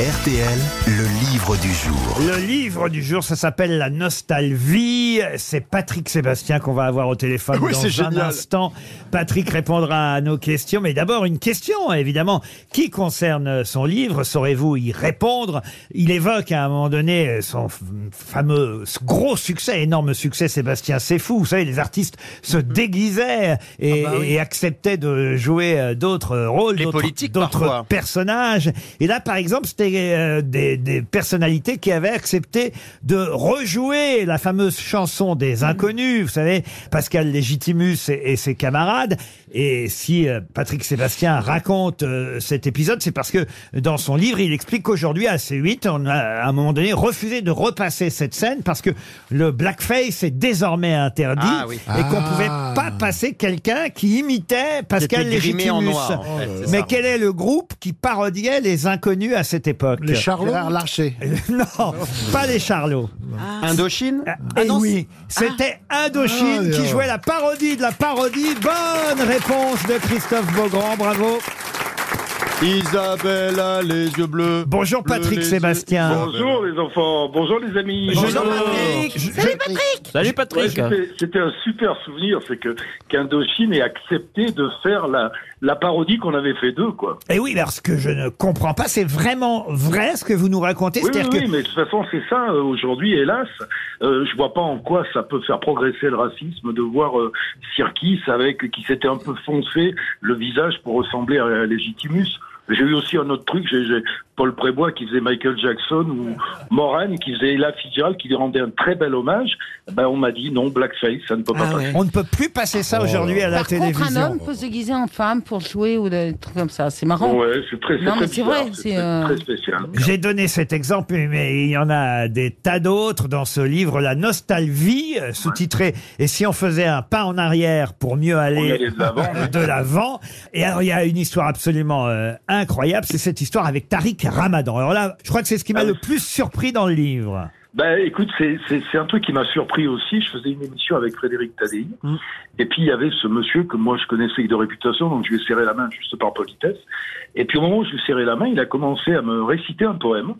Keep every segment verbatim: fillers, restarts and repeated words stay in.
R T L, le livre du jour. Le livre du jour, ça s'appelle La Nostalvie. C'est Patrick Sébastien qu'on va avoir au téléphone oui, dans un génial. instant. Patrick répondra à nos questions. Mais d'abord, une question, évidemment, qui concerne son livre. Saurez-vous y répondre? Il évoque à un moment donné son fameux gros succès, énorme succès, Sébastien, c'est fou. Vous savez, les artistes se déguisaient et, ah bah oui. et acceptaient de jouer d'autres rôles, d'autres personnages. Et là, par exemple, c'était Des, des, des personnalités qui avaient accepté de rejouer la fameuse chanson des Inconnus, vous savez, Pascal Légitimus et, et ses camarades. Et si euh, Patrick Sébastien raconte euh, cet épisode, c'est parce que dans son livre, il explique qu'aujourd'hui, à C huit, on a à un moment donné refusé de repasser cette scène parce que le blackface est désormais interdit ah, oui. et ah. qu'on ne pouvait pas passer quelqu'un qui imitait Pascal Légitimus. En noir, en fait, oh, mais ça. Quel est le groupe qui parodiait les Inconnus à cette époque? Les Charlots. Larcher. Non, pas les Charlots. Ah. Indochine. Ah, non, oui, c'était ah. Indochine ah, qui jouait la parodie de la parodie. Bonne réponse de Christophe Beaugrand, bravo. Isabelle a les yeux bleus. Bonjour Patrick bleus, Sébastien. Yeux... Bonjour les enfants, bonjour les amis. Bonjour, bonjour Patrick. Je... Salut Patrick. Salut Patrick. Ouais, c'était un super souvenir, c'est que qu'Indochine ait accepté de faire la, la parodie qu'on avait fait d'eux, quoi. Et oui, alors ce que je ne comprends pas, c'est vraiment vrai ce que vous nous racontez. Oui, c'est-à-dire oui, que... oui, mais de toute façon c'est ça aujourd'hui, hélas. Euh, je vois pas en quoi ça peut faire progresser le racisme de voir euh, Sirkis avec qui s'était un peu foncé le visage pour ressembler à, à Légitimus. J'ai eu aussi un autre truc, j'ai Paul Prébois qui faisait Michael Jackson ou Moran qui faisait Ella Fitzgerald qui lui rendait un très bel hommage. Ben on m'a dit non, blackface, ça ne peut pas ah passer. Ouais. On ne peut plus passer ça oh. aujourd'hui à la Par télévision. Par contre, un homme peut se déguiser en femme pour jouer ou des trucs comme ça. C'est marrant. Ouais, c'est très, non, très, mais vrai, c'est euh... très spécial. J'ai donné cet exemple, mais il y en a des tas d'autres dans ce livre, La Nostalvie, sous-titré. Ouais. Et si on faisait un pas en arrière pour mieux aller, aller de l'avant. Et alors, il y a une histoire absolument euh, incroyable, c'est cette histoire avec Tariq Ramadan. Alors là, je crois que c'est ce qui m'a le plus surpris dans le livre. Ben, écoute, c'est, c'est, c'est un truc qui m'a surpris aussi. Je faisais une émission avec Frédéric Tadéli. Mmh. Et puis, il y avait ce monsieur que moi, je connaissais de réputation. Donc, je lui ai serré la main juste par politesse. Et puis, au moment où je lui ai serré la main, il a commencé à me réciter un poème.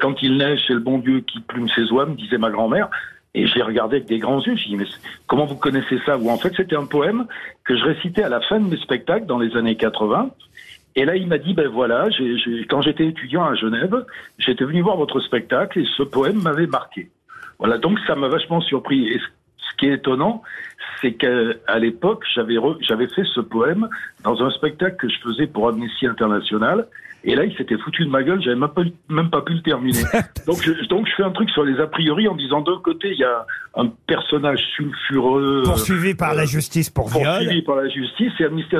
Quand il neige, c'est le bon Dieu qui plume ses oies, me disait ma grand-mère. Et j'ai regardé avec des grands yeux. J'ai dit, mais comment vous connaissez ça? Ou en fait, c'était un poème que je récitais à la fin de mes spectacles dans les années quatre-vingts. Et là, il m'a dit, ben voilà, j'ai, j'ai, quand j'étais étudiant à Genève, j'étais venu voir votre spectacle et ce poème m'avait marqué. Voilà, donc ça m'a vachement surpris. Et ce qui est étonnant, c'est qu'à l'époque, j'avais, re, j'avais fait ce poème dans un spectacle que je faisais pour Amnesty International. Et là, il s'était foutu de ma gueule, j'avais même pas, même pas pu le terminer. Donc je, donc, je fais un truc sur les a priori en disant, d'un côté, il y a un personnage sulfureux... Poursuivi par euh, la justice pour viol. Poursuivi par la justice et amnistie.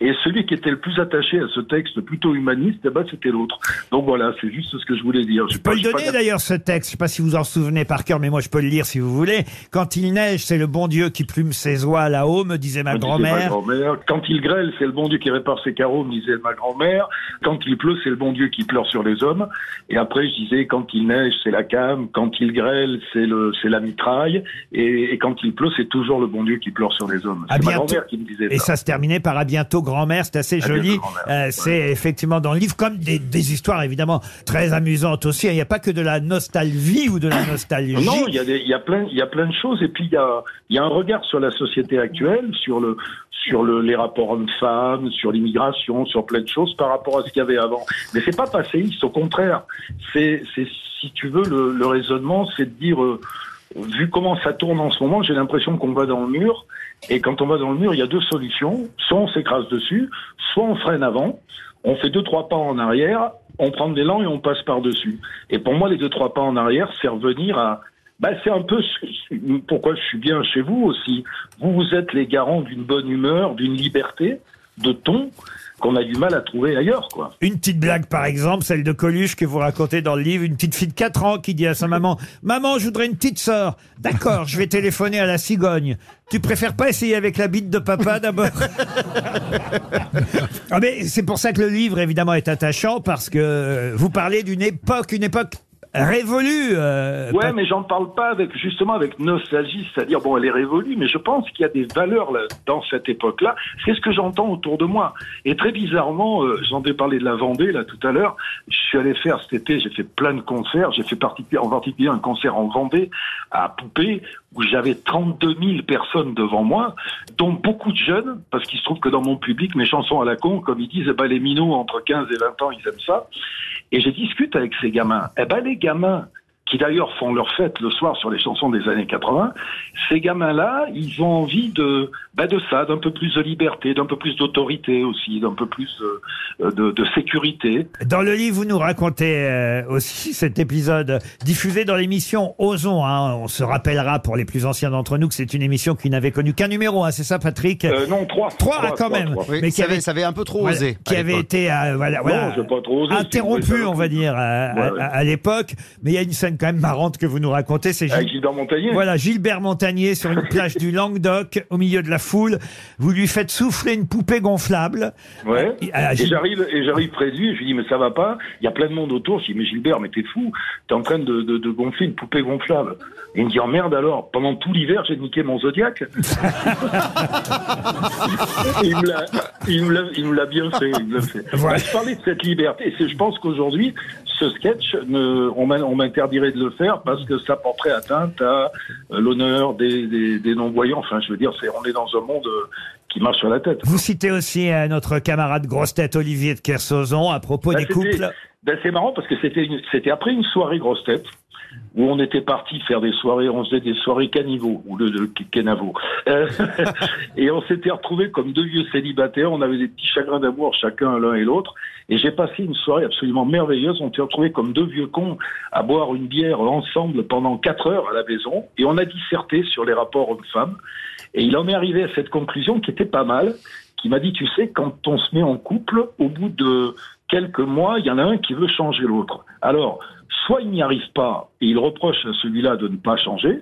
Et celui qui était le plus attaché à ce texte plutôt humaniste, eh ben, c'était l'autre. Donc voilà, c'est juste ce que je voulais dire. Je, je peux pas, le donner pas... d'ailleurs ce texte, je ne sais pas si vous en souvenez par cœur, mais moi je peux le lire si vous voulez. Quand il neige, c'est le bon Dieu qui plume ses oies là-haut, me disait ma grand-mère. Grand Quand il grêle, c'est le bon Dieu qui répare ses carreaux, me disait ma grand-mère. Quand il pleut, c'est le bon Dieu qui pleure sur les hommes. Et après, je disais, quand il neige, c'est la came. Quand il grêle, c'est la mitraille. Et, et quand il pleut, c'est toujours le bon Dieu qui pleure sur les hommes. C'est ma grand-mère qui me disait ça. Et ça se terminait par « À bientôt, grand-mère ». C'est assez joli. Euh, c'est ouais. effectivement dans le livre, comme des, des histoires évidemment très amusantes aussi. Il n'y a pas que de la nostalgie ou de la nostalgie. Non, il y a, des, il y a, plein, il y a plein de choses. Et puis, il y a, il y a un regard sur la société actuelle, sur, le, sur le, les rapports hommes-femmes, sur l'immigration, sur plein de choses par rapport à ce qu'il y avait avant. Mais ce n'est pas passéiste, au contraire. C'est, c'est, si tu veux, le, le raisonnement, c'est de dire... Euh, vu comment ça tourne en ce moment, j'ai l'impression qu'on va dans le mur. Et quand on va dans le mur, il y a deux solutions. Soit on s'écrase dessus, soit on freine avant. On fait deux, trois pas en arrière, on prend de l'élan et on passe par-dessus. Et pour moi, les deux, trois pas en arrière, c'est revenir à... Bah, c'est un peu pourquoi je suis bien chez vous aussi. Vous, vous êtes les garants d'une bonne humeur, d'une liberté, de ton... qu'on a du mal à trouver ailleurs, quoi. Une petite blague, par exemple, celle de Coluche que vous racontez dans le livre, une petite fille de quatre ans qui dit à sa maman « Maman, je voudrais une petite sœur. »« D'accord, je vais téléphoner à la cigogne. » Tu préfères pas essayer avec la bite de papa d'abord? Ah mais c'est pour ça que le livre, évidemment, est attachant, parce que vous parlez d'une époque, une époque révolue. Euh, ouais, pas... mais j'en parle pas avec justement avec nostalgie, c'est-à-dire bon, elle est révolue, mais je pense qu'il y a des valeurs là, dans cette époque-là. C'est ce que j'entends autour de moi. Et très bizarrement, euh, j'en ai parlé de la Vendée là tout à l'heure. Je suis allé faire cet été, j'ai fait plein de concerts. J'ai fait particulier, en particulier un concert en Vendée à Poupée où j'avais trente-deux mille personnes devant moi, dont beaucoup de jeunes, parce qu'il se trouve que dans mon public, mes chansons à la con, comme ils disent, eh ben les minots entre quinze et vingt ans, ils aiment ça. Et je discute avec ces gamins. Eh ben les gamins, qui d'ailleurs font leur fête le soir sur les chansons des années quatre-vingts, ces gamins-là, ils ont envie de, bah de ça, d'un peu plus de liberté, d'un peu plus d'autorité aussi, d'un peu plus de, de, de sécurité. Dans le livre, vous nous racontez euh, aussi cet épisode diffusé dans l'émission Ozon. Hein. On se rappellera pour les plus anciens d'entre nous que c'est une émission qui n'avait connu qu'un numéro, hein, c'est ça Patrick euh, Non, trois. Trois, trois quand trois, même. Trois. Oui, mais qui avait, ça avait un peu trop voilà, osé. Qui avait été euh, voilà, non, voilà, pas trop osé, interrompu, on va dire, à, ouais, ouais. à, à l'époque. Mais il y a une scène quand même marrante que vous nous racontez, c'est Gilles... Gilbert Montagné. Voilà, Gilbert Montagné sur une plage du Languedoc, au milieu de la foule. Vous lui faites souffler une poupée gonflable. Ouais. Et, à... et j'arrive, et j'arrive près de lui, et je lui dis mais ça va pas. Il y a plein de monde autour. Je dis mais Gilbert, mais t'es fou, t'es en train de, de, de gonfler une poupée gonflable. Et il me dit oh merde alors. Pendant tout l'hiver, j'ai niqué mon Zodiac. il me l'a, il me l'a, il me l'a bien fait. Il me l'a fait. Voilà. Je parlais de cette liberté. C'est, je pense qu'aujourd'hui, ce sketch, ne, on m'interdirait de le faire parce que ça porterait atteinte à l'honneur des, des, des non-voyants. Enfin, je veux dire, c'est, on est dans un monde qui marche sur la tête. Vous citez aussi notre camarade Grosses Têtes, Olivier de Kersauzon, à propos ben, des couples. Ben, c'est marrant parce que c'était, une, c'était après une soirée Grosses Têtes où on était parti faire des soirées, on faisait des soirées caniveaux, ou le, le Kenavo. Euh, et on s'était retrouvés comme deux vieux célibataires, on avait des petits chagrins d'amour chacun l'un et l'autre, et j'ai passé une soirée absolument merveilleuse, on s'est retrouvés comme deux vieux cons à boire une bière ensemble pendant quatre heures à la maison, et on a disserté sur les rapports hommes-femmes, et il en est arrivé à cette conclusion qui était pas mal, qui m'a dit, tu sais, quand on se met en couple, au bout de quelques mois, il y en a un qui veut changer l'autre. Alors, soit il n'y arrive pas et il reproche à celui-là de ne pas changer,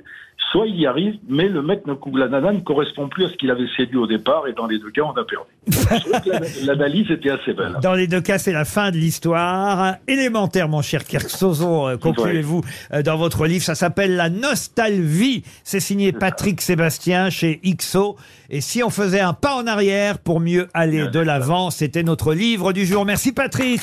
soit il y arrive, mais le mec ne coupe la nana ne correspond plus à ce qu'il avait séduit au départ et dans les deux cas, on a perdu. Je trouve que l'analyse était assez belle. Dans les deux cas, c'est la fin de l'histoire. Élémentaire, mon cher Kersauzon, concluez-vous dans votre livre. Ça s'appelle La Nostalvie. C'est signé Patrick Sébastien chez X O. Et si on faisait un pas en arrière pour mieux aller de l'avant, c'était notre livre du jour. Merci Patrick.